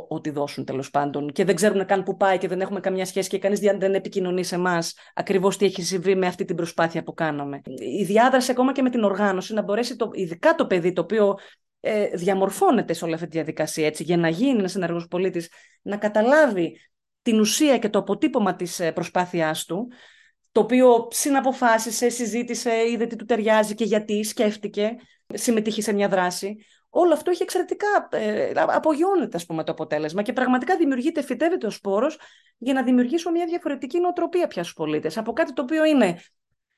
ό,τι δώσουν τέλος πάντων, και δεν ξέρουν καν που πάει και δεν έχουμε καμιά σχέση και κανείς δεν επικοινωνεί σε εμάς ακριβώς τι έχει συμβεί με αυτή την προσπάθεια που κάναμε. Η διάδραση ακόμα και με την οργάνωση, να μπορέσει ειδικά το παιδί το οποίο διαμορφώνεται σε όλη αυτή τη διαδικασία, έτσι, για να γίνει ένας ενεργός πολίτης, να καταλάβει την ουσία και το αποτύπωμα της προσπάθειάς του, το οποίο συναποφάσισε, συζήτησε, είδε τι του ταιριάζει και γιατί, σκέφτηκε, συμμετείχε σε μια δράση. Όλο αυτό έχει εξαιρετικά, απογειώνεται ας πούμε το αποτέλεσμα και πραγματικά δημιουργείται, φυτεύεται ο σπόρος για να δημιουργήσουμε μια διαφορετική νοοτροπία πια στους πολίτες. Από κάτι το οποίο είναι,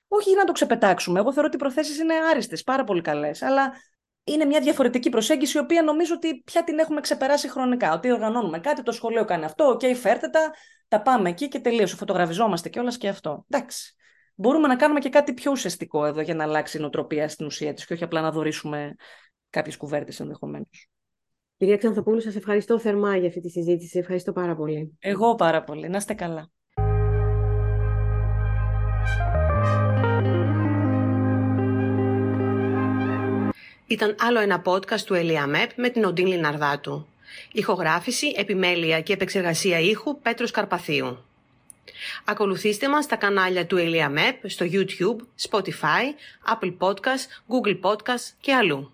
όχι για να το ξεπετάξουμε, εγώ θεωρώ ότι οι προθέσεις είναι άριστες, πάρα πολύ καλές, αλλά είναι μια διαφορετική προσέγγιση, η οποία νομίζω ότι πια την έχουμε ξεπεράσει χρονικά. Ότι οργανώνουμε κάτι, το σχολείο κάνει αυτό, OK, φέρτε τα πάμε εκεί και τελείωσε. Φωτογραφιζόμαστε κιόλας και αυτό. Εντάξει. Μπορούμε να κάνουμε και κάτι πιο ουσιαστικό εδώ για να αλλάξει η νοοτροπία στην ουσία της και όχι απλά να δωρήσουμε κάποιες κουβέρτες ενδεχομένως. Κυρία Ξανθοπούλου, σας ευχαριστώ θερμά για αυτή τη συζήτηση. Ευχαριστώ πάρα πολύ. Εγώ πάρα πολύ. Να είστε καλά. Ήταν άλλο ένα podcast του ΕΛΙΑΜΕΠ με την Οντίν Λιναρδάτου. Ηχογράφηση, επιμέλεια και επεξεργασία ήχου Πέτρος Καρπαθίου. Ακολουθήστε μας στα κανάλια του ΕΛΙΑΜΕΠ στο YouTube, Spotify, Apple Podcasts, Google Podcasts και αλλού.